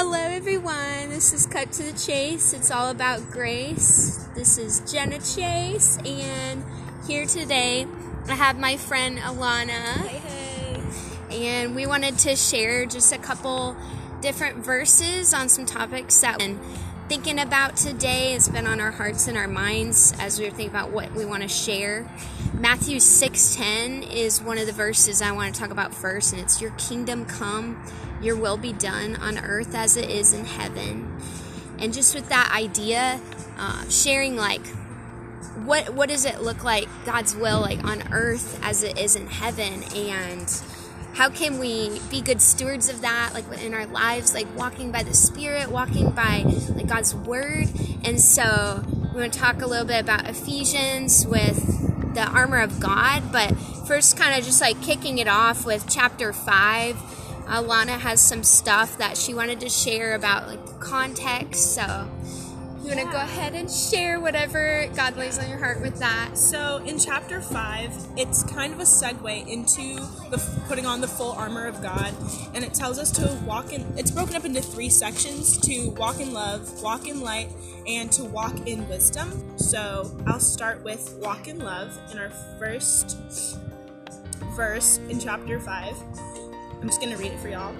Hello everyone, this is Cut to the Chase. It's all about grace. This is Jenna Chase, and here today I have my friend Alana. Hey. And we wanted to share just a couple different verses on some topics that we've been thinking about today. It's been on our hearts and our minds as we were thinking about what we want to share. Matthew 6:10 is one of the verses I want to talk about first, and it's your kingdom come, your will be done on earth as it is in heaven. And just with that idea, sharing like, what does it look like, God's will, like on earth as it is in heaven, and how can we be good stewards of that, like in our lives, like walking by the Spirit, walking by like God's Word. And so we want to talk a little bit about Ephesians with the armor of God, but first kind of just like kicking it off with chapter 5. Alana has some stuff that she wanted to share about like the context, so you want to go ahead and share whatever God lays on your heart with that. So in chapter 5, it's kind of a segue into putting on the full armor of God, and it tells us to walk in, it's broken up into three sections, to walk in love, walk in light, and to walk in wisdom. So I'll start with walk in love in our first verse in chapter 5. I'm just going to read it for y'all.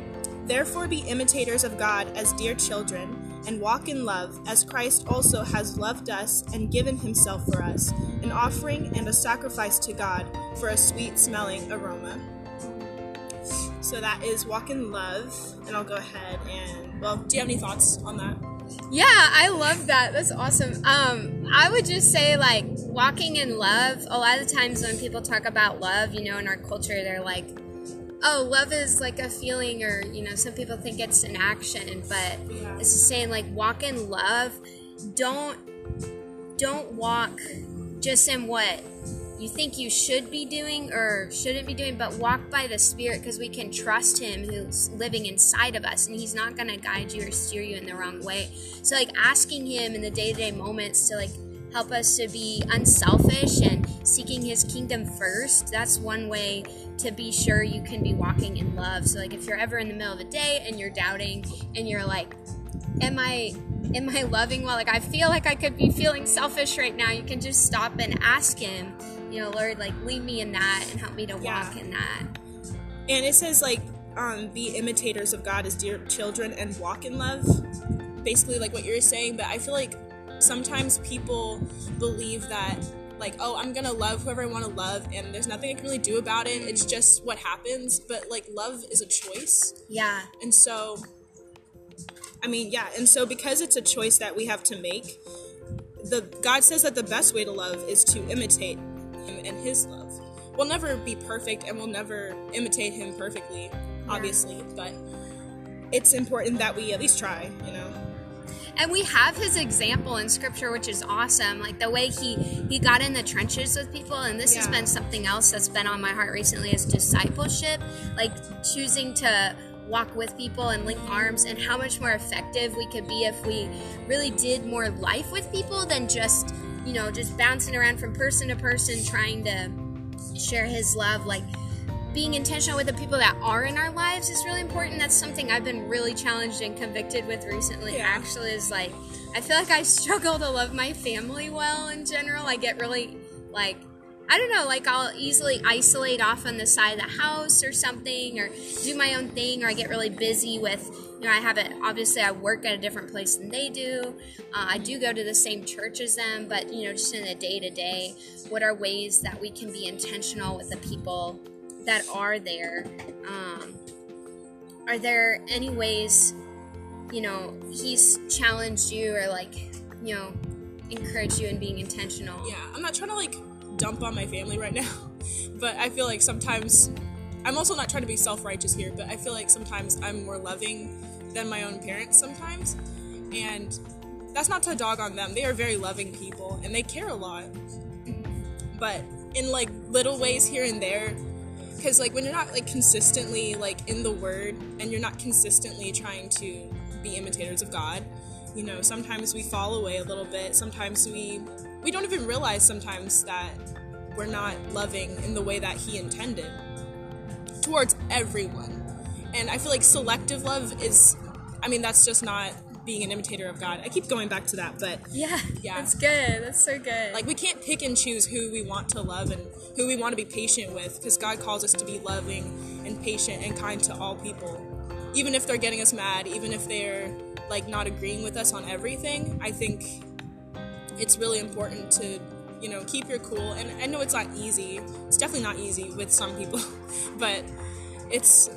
Therefore be imitators of God as dear children, and walk in love, as Christ also has loved us and given himself for us, an offering and a sacrifice to God for a sweet-smelling aroma. So that is walk in love, and I'll go ahead and, well, do you have any thoughts on that? Yeah, I love that. That's awesome. I would just say, like, walking in love, a lot of the times when people talk about love, you know, in our culture, they're like, oh, love is like a feeling, or, you know, some people think it's an action, but it's just saying, like, walk in love. Don't walk just in what you think you should be doing or shouldn't be doing, but walk by the Spirit, because we can trust him who's living inside of us, and he's not going to guide you or steer you in the wrong way. So, like, asking him in the day-to-day moments to, like, help us to be unselfish and seeking his kingdom first. That's one way to be sure you can be walking in love. So, like, if you're ever in the middle of the day and you're doubting and you're like, am I loving well? Like, I feel like I could be feeling selfish right now. You can just stop and ask him, you know, Lord, like, lead me in that and help me to walk in that. And it says, like, be imitators of God as dear children and walk in love. Basically, like what you're saying, but I feel like sometimes people believe that, like, oh, I'm going to love whoever I want to love, and there's nothing I can really do about it. It's just what happens. But, like, love is a choice. Yeah. And so, I mean, yeah. And so because it's a choice that we have to make, God says that the best way to love is to imitate him and his love. We'll never be perfect, and we'll never imitate him perfectly, obviously. But it's important that we at least try, you know. And we have his example in Scripture, which is awesome. Like, the way he got in the trenches with people. And this has been something else that's been on my heart recently, is discipleship. Like, choosing to walk with people and link arms, and how much more effective we could be if we really did more life with people than just, you know, just bouncing around from person to person trying to share his love. Like, being intentional with the people that are in our lives is really important. That's something I've been really challenged and convicted with recently, actually, is, like, I feel like I struggle to love my family well in general. I get really, like, I don't know, like, I'll easily isolate off on the side of the house or something, or do my own thing, or I get really busy with, you know, obviously I work at a different place than they do. I do go to the same church as them, but, you know, just in the day-to-day, what are ways that we can be intentional with the people that are there? Are there any ways, you know, he's challenged you, or, like, you know, encouraged you in being intentional? Yeah, I'm not trying to, like, dump on my family right now, but I feel like sometimes, I'm also not trying to be self-righteous here, but I feel like sometimes I'm more loving than my own parents sometimes, and that's not to dog on them. They are very loving people, and they care a lot, but in, like, little ways here and there. Because, like, when you're not, like, consistently, like, in the Word, and you're not consistently trying to be imitators of God, you know, sometimes we fall away a little bit. Sometimes we don't even realize sometimes that we're not loving in the way that he intended towards everyone. And I feel like selective love is I mean, that's just not being an imitator of God. I keep going back to that, but yeah, that's good. That's so good. Like, we can't pick and choose who we want to love and who we want to be patient with, because God calls us to be loving and patient and kind to all people, even if they're getting us mad, even if they're like not agreeing with us on everything. I think it's really important to, you know, keep your cool. And I know it's not easy. It's definitely not easy with some people, but it's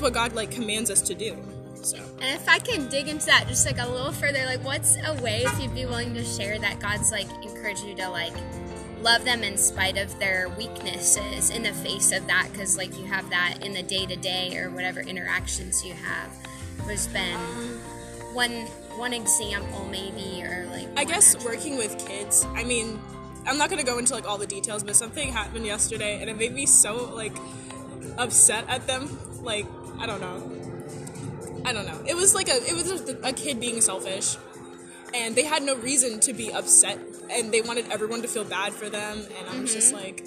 what God like commands us to do. So. And if I can dig into that just like a little further, like what's a way, if you'd be willing to share, that God's like encouraged you to like love them in spite of their weaknesses in the face of that, because like you have that in the day-to-day or whatever interactions you have. There's been one example maybe, or like I guess action. Working with kids. I mean, I'm not going to go into like all the details, but something happened yesterday and it made me so like upset at them. Like, I don't know. It was a kid being selfish, and they had no reason to be upset, and they wanted everyone to feel bad for them. And I was just like,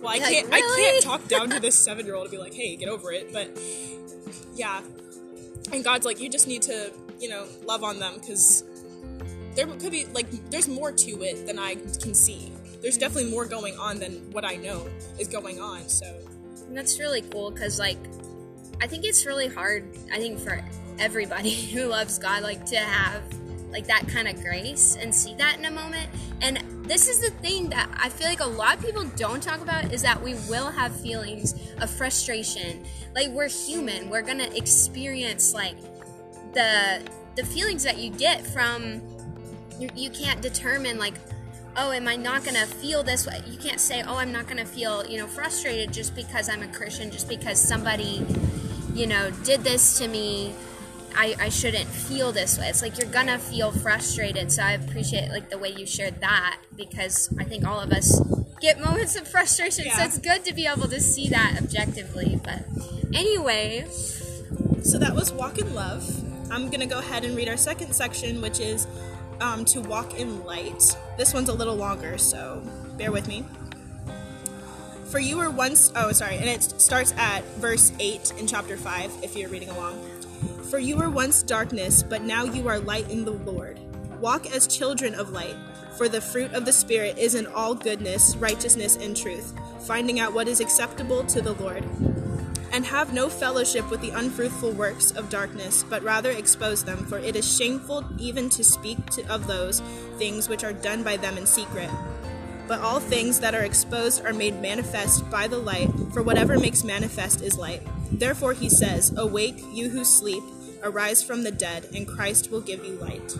well, I can't talk down to this 7-year-old and be like, hey, get over it. But yeah, and God's like, you just need to, you know, love on them, because there could be like, there's more to it than I can see. There's definitely more going on than what I know is going on. So, and that's really cool, because like, I think it's really hard, I think, for everybody who loves God, like, to have, like, that kind of grace and see that in a moment. And this is the thing that I feel like a lot of people don't talk about, is that we will have feelings of frustration. Like, we're human. We're going to experience, like, the feelings that you get from, you can't determine, like, oh, am I not going to feel this way? You can't say, oh, I'm not going to feel, you know, frustrated just because I'm a Christian, just because somebody, you know, did this to me, I shouldn't feel this way. It's like, you're gonna feel frustrated. So I appreciate like the way you shared that, because I think all of us get moments of frustration. Yeah. So it's good to be able to see that objectively. But anyway. So that was walk in love. I'm gonna go ahead and read our second section, which is to walk in light. This one's a little longer, so bear with me. For you were once, and it starts at verse 8 in chapter 5, if you're reading along. For you were once darkness, but now you are light in the Lord. Walk as children of light, for the fruit of the Spirit is in all goodness, righteousness, and truth, finding out what is acceptable to the Lord. And have no fellowship with the unfruitful works of darkness, but rather expose them, for it is shameful even to speak of those things which are done by them in secret. But all things that are exposed are made manifest by the light, for whatever makes manifest is light. Therefore he says, awake, you who sleep, arise from the dead, and Christ will give you light.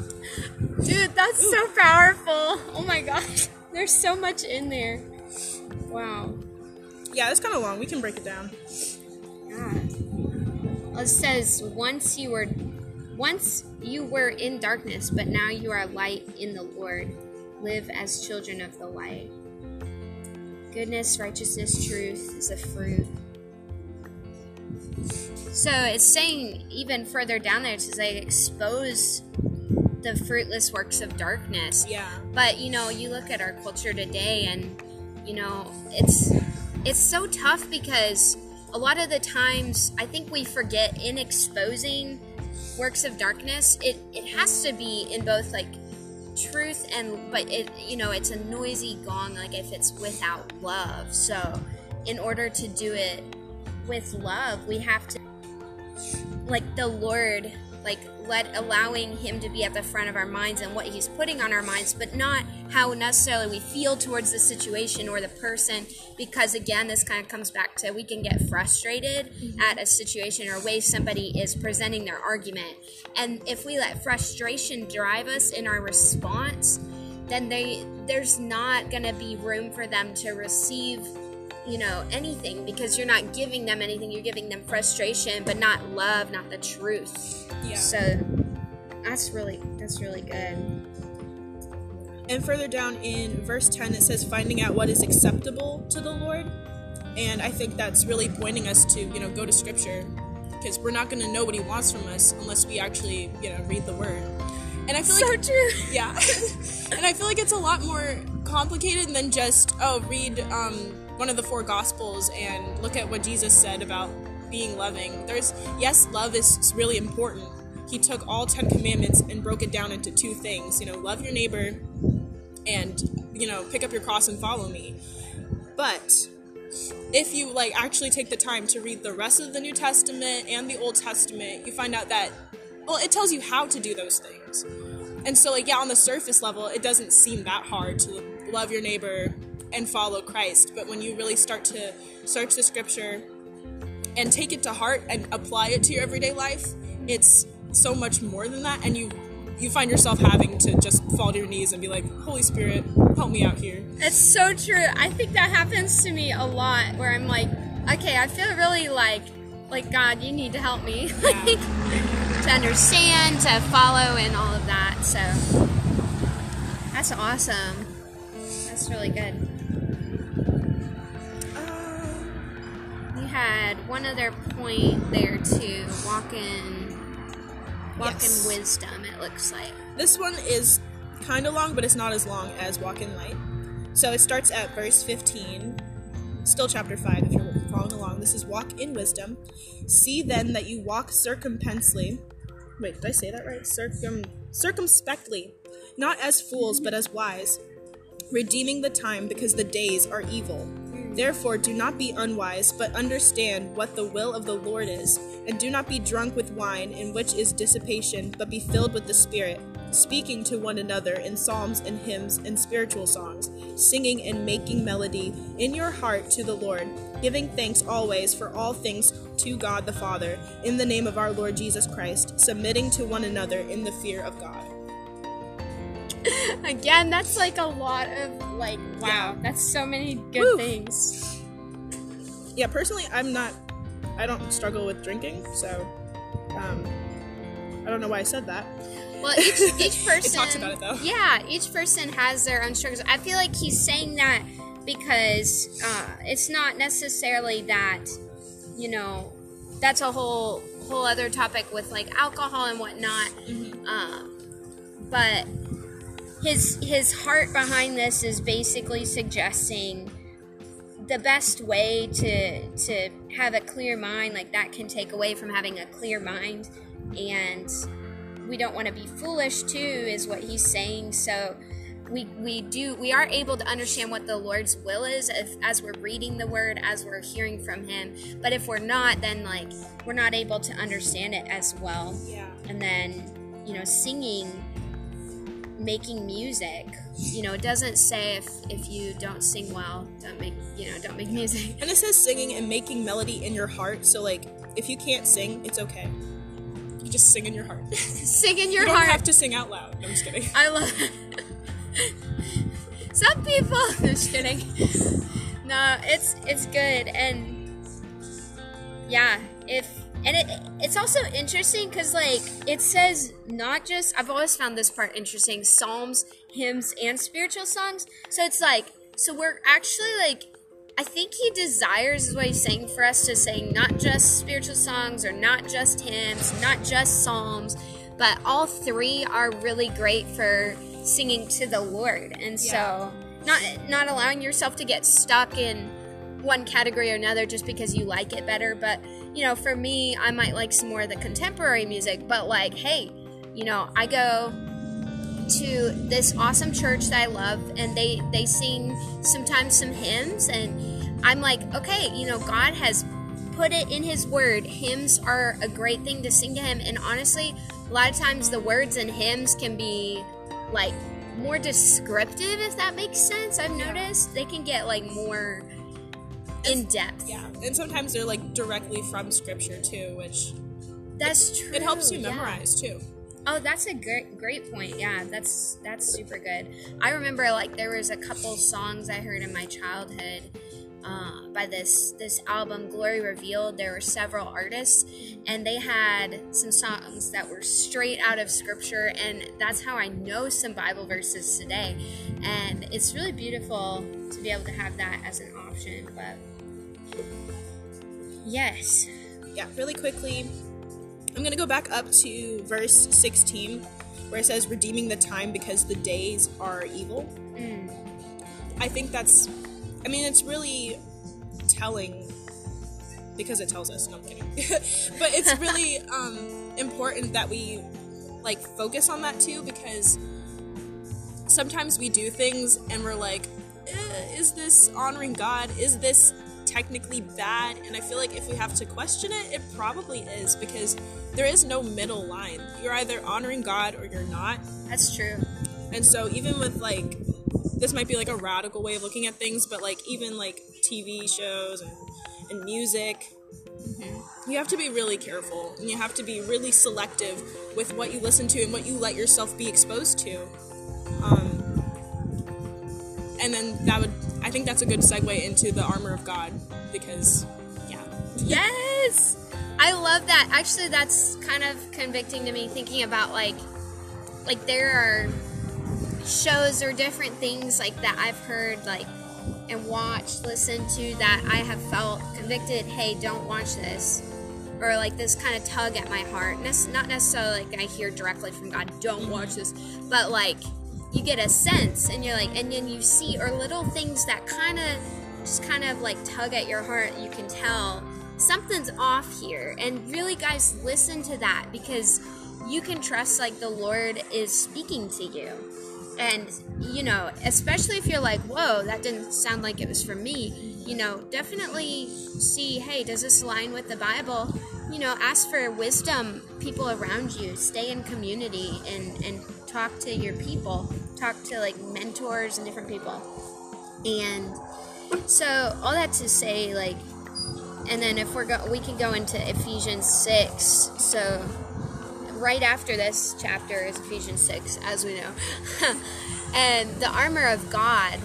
Dude, that's so powerful. Oh my gosh. There's so much in there. Wow. Yeah, it's kind of long. We can break it down. Yeah. Well, it says, once you were in darkness, but now you are light in the Lord. Live as children of the light. Goodness, righteousness, truth is a fruit. So it's saying even further down there, it says like expose the fruitless works of darkness. Yeah. But you know, you look at our culture today, and you know, it's so tough, because a lot of the times I think we forget, in exposing works of darkness, it has to be in both like truth and, but it, you know, it's a noisy gong, like if it's without love. So in order to do it with love, we have to like the Lord, like allowing him to be at the front of our minds and what he's putting on our minds, but not how necessarily we feel towards the situation or the person, because again, this kind of comes back to, we can get frustrated at a situation or way somebody is presenting their argument, and if we let frustration drive us in our response, then there's not going to be room for them to receive, you know, anything, because you're not giving them anything. You're giving them frustration, but not love, not the truth. Yeah. So that's really good. And further down in verse 10, it says, finding out what is acceptable to the Lord. And I think that's really pointing us to, you know, go to scripture, because we're not going to know what he wants from us unless we actually, you know, read the word. And I feel like, so true. Yeah. And I feel like it's a lot more complicated than just, oh, read, one of the four gospels and look at what Jesus said about being loving. There's, yes, love is really important, he took all 10 commandments and broke it down into two things, love your neighbor and, pick up your cross and follow me. But if you actually take the time to read the rest of the New Testament and the Old Testament, you find out that, it tells you how to do those things. And so on the surface level, it doesn't seem that hard to love your neighbor and follow Christ. But when you really start to search the scripture and take it to heart and apply it to your everyday life, it's so much more than that. And you find yourself having to just fall to your knees and be like, Holy Spirit, help me out here. That's so true. I think that happens to me a lot, where I'm like, okay, I feel really like God, you need to help me to understand, to follow, and all of that. So that's awesome. That's really good. You had one other point there too. Walk in wisdom, it looks like. This one is kind of long, but it's not as long as walk in light. So it starts at verse 15, still chapter 5 if you're following along. This is walk in wisdom. See then that you walk circumspectly. Wait, did I say that right? Circumspectly. Not as fools, but as wise. Redeeming the time, because the days are evil. Therefore, do not be unwise, but understand what the will of the Lord is, and do not be drunk with wine, in which is dissipation, but be filled with the Spirit, speaking to one another in psalms and hymns and spiritual songs, singing and making melody in your heart to the Lord, giving thanks always for all things to God the Father, in the name of our Lord Jesus Christ, submitting to one another in the fear of God. Again, that's a lot of wow, that's so many good things. Yeah, personally, I don't struggle with drinking, so I don't know why I said that. Well, each person... It talks about it, though. Yeah, each person has their own struggles. I feel like he's saying that because it's not necessarily that, that's a whole other topic with, alcohol and whatnot. Mm-hmm. But... His heart behind this is basically suggesting the best way to have a clear mind, that can take away from having a clear mind, and we don't want to be foolish too, is what he's saying. So we are able to understand what the Lord's will is as we're reading the word, as we're hearing from him. But if we're not, then we're not able to understand it as well. Yeah. And then singing, making music, it doesn't say if you don't sing well, don't make music. And it says singing and making melody in your heart, so if you can't sing, it's okay. You just sing in your heart. Sing in your heart. You don't have to sing out loud. No, I'm just kidding. I love some people. No, just kidding. No, it's good. And yeah, it's also interesting because, it says not just... I've always found this part interesting. Psalms, hymns, and spiritual songs. So it's so we're actually, I think he desires, is what he's saying, for us to sing not just spiritual songs or not just hymns, not just psalms, but all three are really great for singing to the Lord. And so not allowing yourself to get stuck in one category or another just because you like it better, but... for me, I might like some more of the contemporary music, but hey, I go to this awesome church that I love, and they sing sometimes some hymns, and I'm okay, God has put it in his word. Hymns are a great thing to sing to him, and honestly, a lot of times the words in hymns can be, more descriptive, if that makes sense. I've noticed they can get, more... in depth. Yeah. And sometimes they're directly from scripture too, which true. It helps you memorize too. Oh, that's a great point. Yeah, that's super good. I remember there was a couple songs I heard in my childhood by this album Glory Revealed. There were several artists, and they had some songs that were straight out of scripture, and that's how I know some Bible verses today. And it's really beautiful to be able to have that as an option, but yes. Yeah, really quickly, I'm going to go back up to verse 16, where it says, redeeming the time because the days are evil. Mm. I think it's really telling because it tells us. No, I'm kidding. But it's really important that we, like, focus on that too, because sometimes we do things and we're like, is this honoring God? Is this technically bad? And I feel like if we have to question it, it probably is, because there is no middle line. You're either honoring God or you're not. That's true. And so even with, like, this might be like a radical way of looking at things, but like even like TV shows and music, you have to be really careful, and you have to be really selective with what you listen to and what you let yourself be exposed to. And then I think that's a good segue into the armor of God, because, yeah. Yes! I love that. Actually, that's kind of convicting to me, thinking about, like there are shows or different things, like, that I've heard, like, and watched, listened to, that I have felt convicted, hey, don't watch this. Or, like, this kind of tug at my heart. Not necessarily, like, I hear directly from God, don't watch this, but, like, you get a sense, and you're like, and then you see, or little things that kind of like tug at your heart. You can tell something's off here, and really, guys, listen to that, because you can trust, like, the Lord is speaking to you. And, you know, especially if you're like, whoa, that didn't sound like it was for me, you know, definitely see, hey, does this align with the Bible? You know, ask for wisdom, people around you, stay in community, and talk to your people, talk to, like, mentors and different people. And so all that to say, like, and then if we can go into Ephesians 6, so right after this chapter is Ephesians 6, as we know. And the armor of God,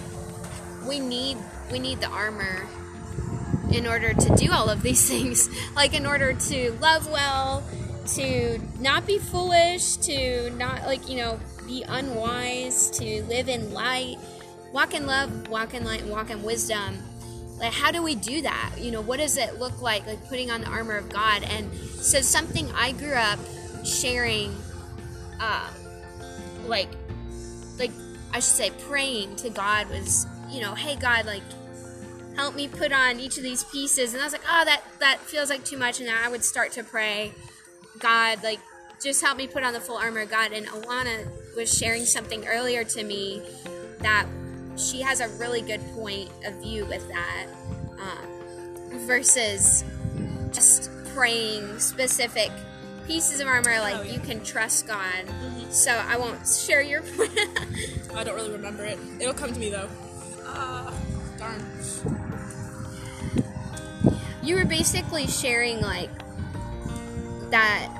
we need the armor in order to do all of these things, like, in order to love well, to not be foolish, to not, like, you know, be unwise, to live in light, walk in love, walk in light, and walk in wisdom. Like, how do we do that? You know, what does it look like, putting on the armor of God? And so something I grew up sharing, like I should say, praying to God was, you know, hey, God, like, help me put on each of these pieces. And I was like, oh, that feels like too much. And I would start to pray, God, like, just help me put on the full armor of God. And Alana was sharing something earlier to me that she has a really good point of view with that, versus just praying specific pieces of armor, like, you can trust God. So I won't share your point. I don't really remember it. It'll come to me, though. Darn. You were basically sharing, like, that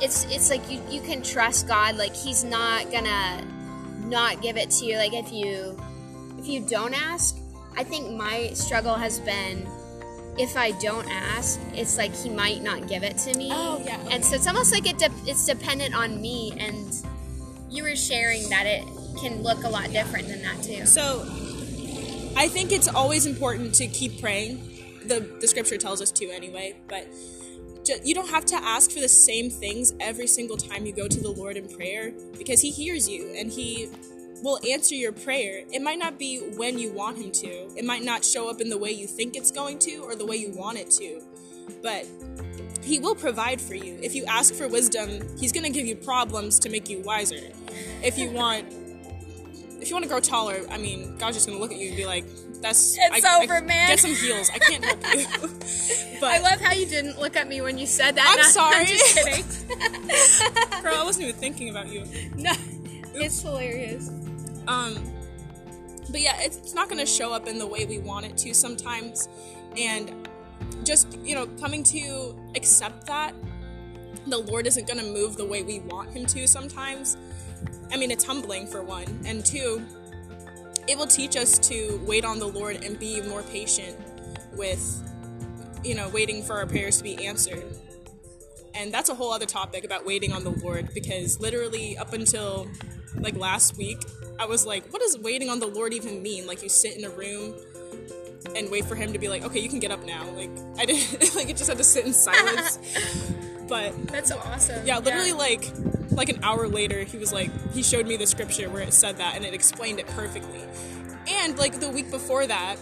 it's like you can trust God, like, he's not gonna not give it to you, like, if you don't ask. I think my struggle has been, if I don't ask, it's like he might not give it to me. Oh, yeah. Okay. And so it's almost like it's dependent on me, and you were sharing that it can look a lot different than that too. So I think it's always important to keep praying. The scripture tells us to anyway, but you don't have to ask for the same things every single time you go to the Lord in prayer, because he hears you and he will answer your prayer. It might not be when you want him to. It might not show up in the way you think it's going to or the way you want it to, but he will provide for you. If you ask for wisdom, he's going to give you problems to make you wiser. If you want to grow taller, I mean, God's just going to look at you and be like, It's over, man. Get some heels. I can't help you. But I love how you didn't look at me when you said that. I'm sorry. I'm just kidding. Girl, I wasn't even thinking about you. No. Oops. It's hilarious. But yeah, it's not going to show up in the way we want it to sometimes. And just, you know, coming to accept that the Lord isn't going to move the way we want him to sometimes. I mean, it's humbling, for one. And two, it will teach us to wait on the Lord and be more patient with, you know, waiting for our prayers to be answered. And that's a whole other topic about waiting on the Lord, because literally up until, like, last week, I was like, what does waiting on the Lord even mean? Like, you sit in a room and wait for him to be like, okay, you can get up now. Like, I didn't, like, it just had to sit in silence. But that's awesome. Yeah, literally, yeah. Like an hour later, he was like, he showed me the scripture where it said that, and it explained it perfectly. And, like, the week before that,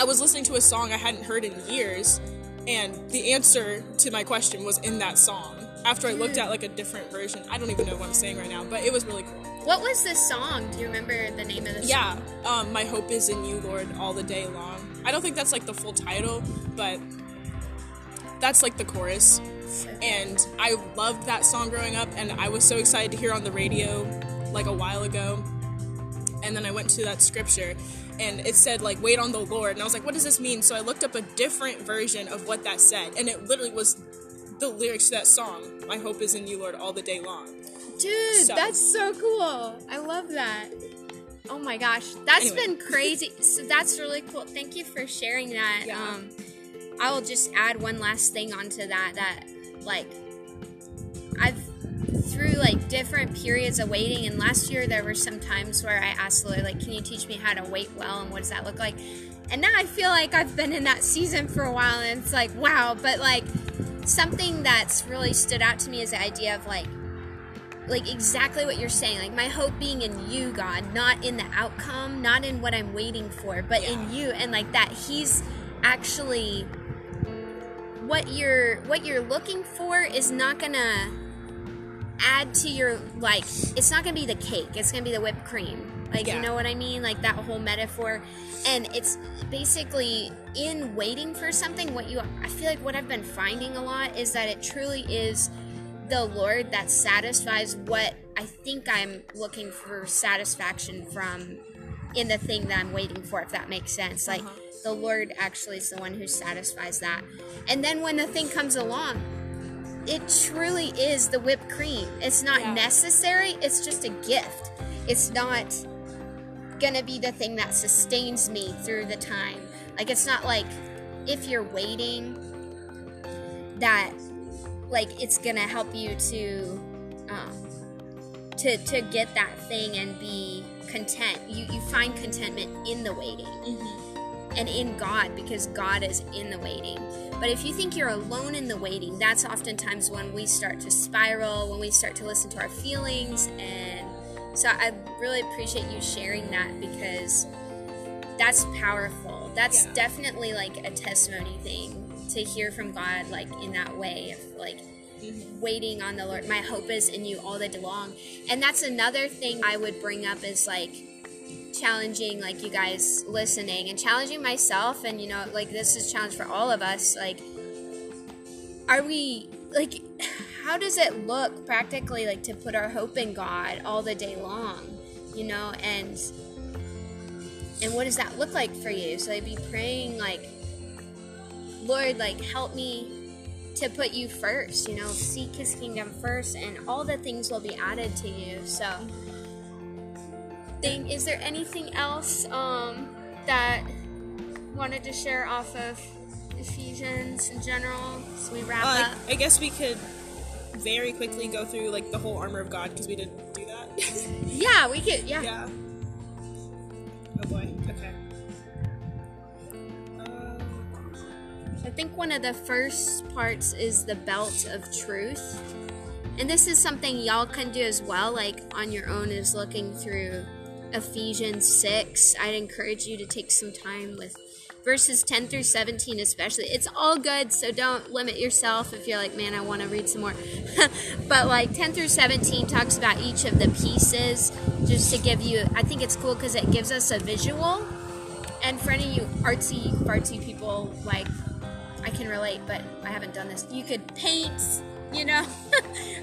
I was listening to a song I hadn't heard in years, and the answer to my question was in that song. After I looked at like a different version, I don't even know what I'm saying right now, but it was really cool. What was this song? Do you remember the name of the song? Yeah, My Hope Is in You, Lord, All the Day Long. I don't think that's like the full title, but that's like the chorus. And I loved that song growing up, and I was so excited to hear on the radio like a while ago. And then I went to that scripture, and it said, like, wait on the Lord. And I was like, what does this mean? So I looked up a different version of what that said, and it literally was the lyrics to that song, My Hope Is in You, Lord, All the Day Long. Dude, so that's so cool. I love that. Oh, my gosh. That's been crazy. So that's really cool. Thank you for sharing that. Yeah. I will just add one last thing onto that, like, I've through like different periods of waiting, and last year there were some times where I asked the Lord, like, can you teach me how to wait well, and what does that look like? And now I feel like I've been in that season for a while, and it's like, wow. But like, something that's really stood out to me is the idea of like exactly what you're saying, like my hope being in you, God, not in the outcome, not in what I'm waiting for, but in you. And like that he's actually what you're looking for is not gonna add to your, like, it's not gonna be the cake, it's gonna be the whipped cream, like, you know what I mean, like that whole metaphor. And it's basically in waiting for something, I feel like what I've been finding a lot is that it truly is the Lord that satisfies what I think I'm looking for satisfaction from in the thing that I'm waiting for, if that makes sense. Like the Lord actually is the one who satisfies that. And then when the thing comes along, it truly is the whipped cream. It's not necessary. It's just a gift. It's not going to be the thing that sustains me through the time. Like, it's not like if you're waiting that, like, it's going to help you to get that thing and be content. You find contentment in the waiting. And in God, because God is in the waiting. But if you think you're alone in the waiting, that's oftentimes when we start to spiral, when we start to listen to our feelings. And so I really appreciate you sharing that, because that's powerful. That's definitely like a testimony thing, to hear from God like in that way of like waiting on the Lord. My hope is in you all the day long. And that's another thing I would bring up, is like challenging, like, you guys listening, and challenging myself, and, you know, like, this is a challenge for all of us. Like, are we, like, how does it look practically, like, to put our hope in God all the day long, you know? And what does that look like for you? So I'd be praying, like, Lord, like, help me to put you first, you know, seek his kingdom first, and all the things will be added to you. So is there anything else that you wanted to share off of Ephesians in general as we wrap up? I guess we could very quickly go through like the whole armor of God, because we didn't do that. Yeah, we could. Yeah. Oh boy. Okay. I think one of the first parts is the belt of truth, and this is something y'all can do as well, like on your own, is looking through Ephesians 6. I'd encourage you to take some time with verses 10 through 17 especially. It's all good, so don't limit yourself if you're like, man, I want to read some more. But like 10 through 17 talks about each of the pieces, just to give you, I think it's cool because it gives us a visual. And for any of you artsy people, like, I can relate, but I haven't done this. You could paint, you know,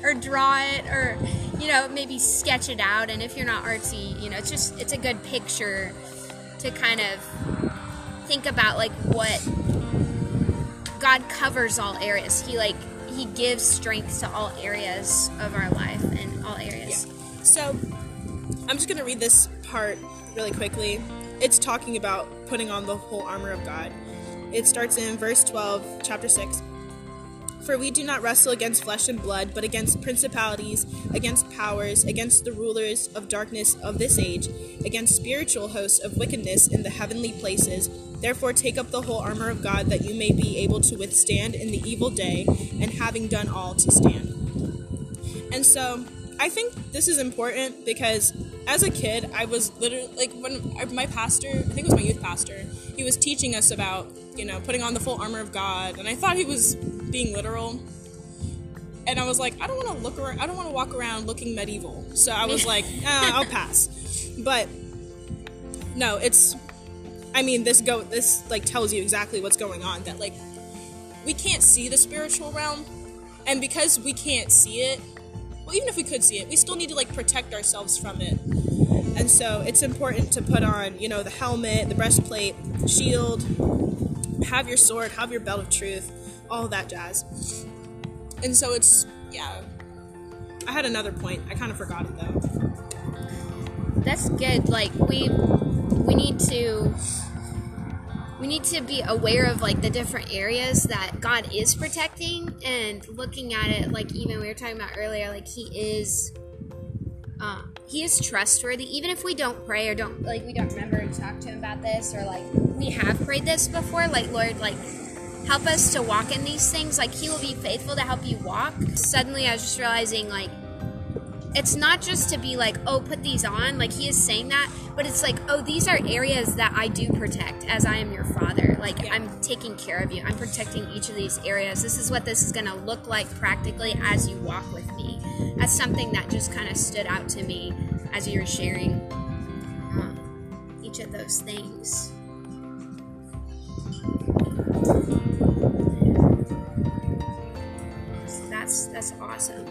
or draw it, or, you know, maybe sketch it out. And if you're not artsy, you know, it's a good picture to kind of think about, like, what God covers all areas. He gives strength to all areas of our life, and all areas. Yeah. So I'm just going to read this part really quickly. It's talking about putting on the whole armor of God. It starts in verse 12, chapter 6. For we do not wrestle against flesh and blood, but against principalities, against powers, against the rulers of darkness of this age, against spiritual hosts of wickedness in the heavenly places. Therefore take up the whole armor of God, that you may be able to withstand in the evil day, and having done all, to stand. And so I think this is important, because as a kid, I was literally, like, when my pastor, I think it was my youth pastor, he was teaching us about, you know, putting on the full armor of God, and I thought he was being literal. And I was like, I don't want to look around, I don't want to walk around looking medieval. So I was like, I'll pass. But no, it's, I mean, this like tells you exactly what's going on, that like we can't see the spiritual realm, and because we can't see it, well, even if we could see it, we still need to like protect ourselves from it. And so it's important to put on, you know, the helmet, the breastplate, shield, have your sword, have your belt of truth, all that jazz. And so it's, yeah, I had another point. I kind of forgot it, though. That's good. Like, we need to be aware of, like, the different areas that God is protecting, and looking at it, like, even we were talking about earlier, like, He is trustworthy, even if we don't pray or don't, like, we don't remember to talk to him about this, or, like, we have prayed this before, like, Lord, like, help us to walk in these things. Like, he will be faithful to help you walk. Suddenly I was just realizing, like, it's not just to be like, oh, put these on, like, he is saying that, but it's like, oh, these are areas that I do protect, as I am your father. Like, yeah. I'm taking care of you. I'm protecting each of these areas. This is what this is going to look like practically as you walk with me. That's something that just kind of stood out to me as you were sharing each of those things. So that's awesome.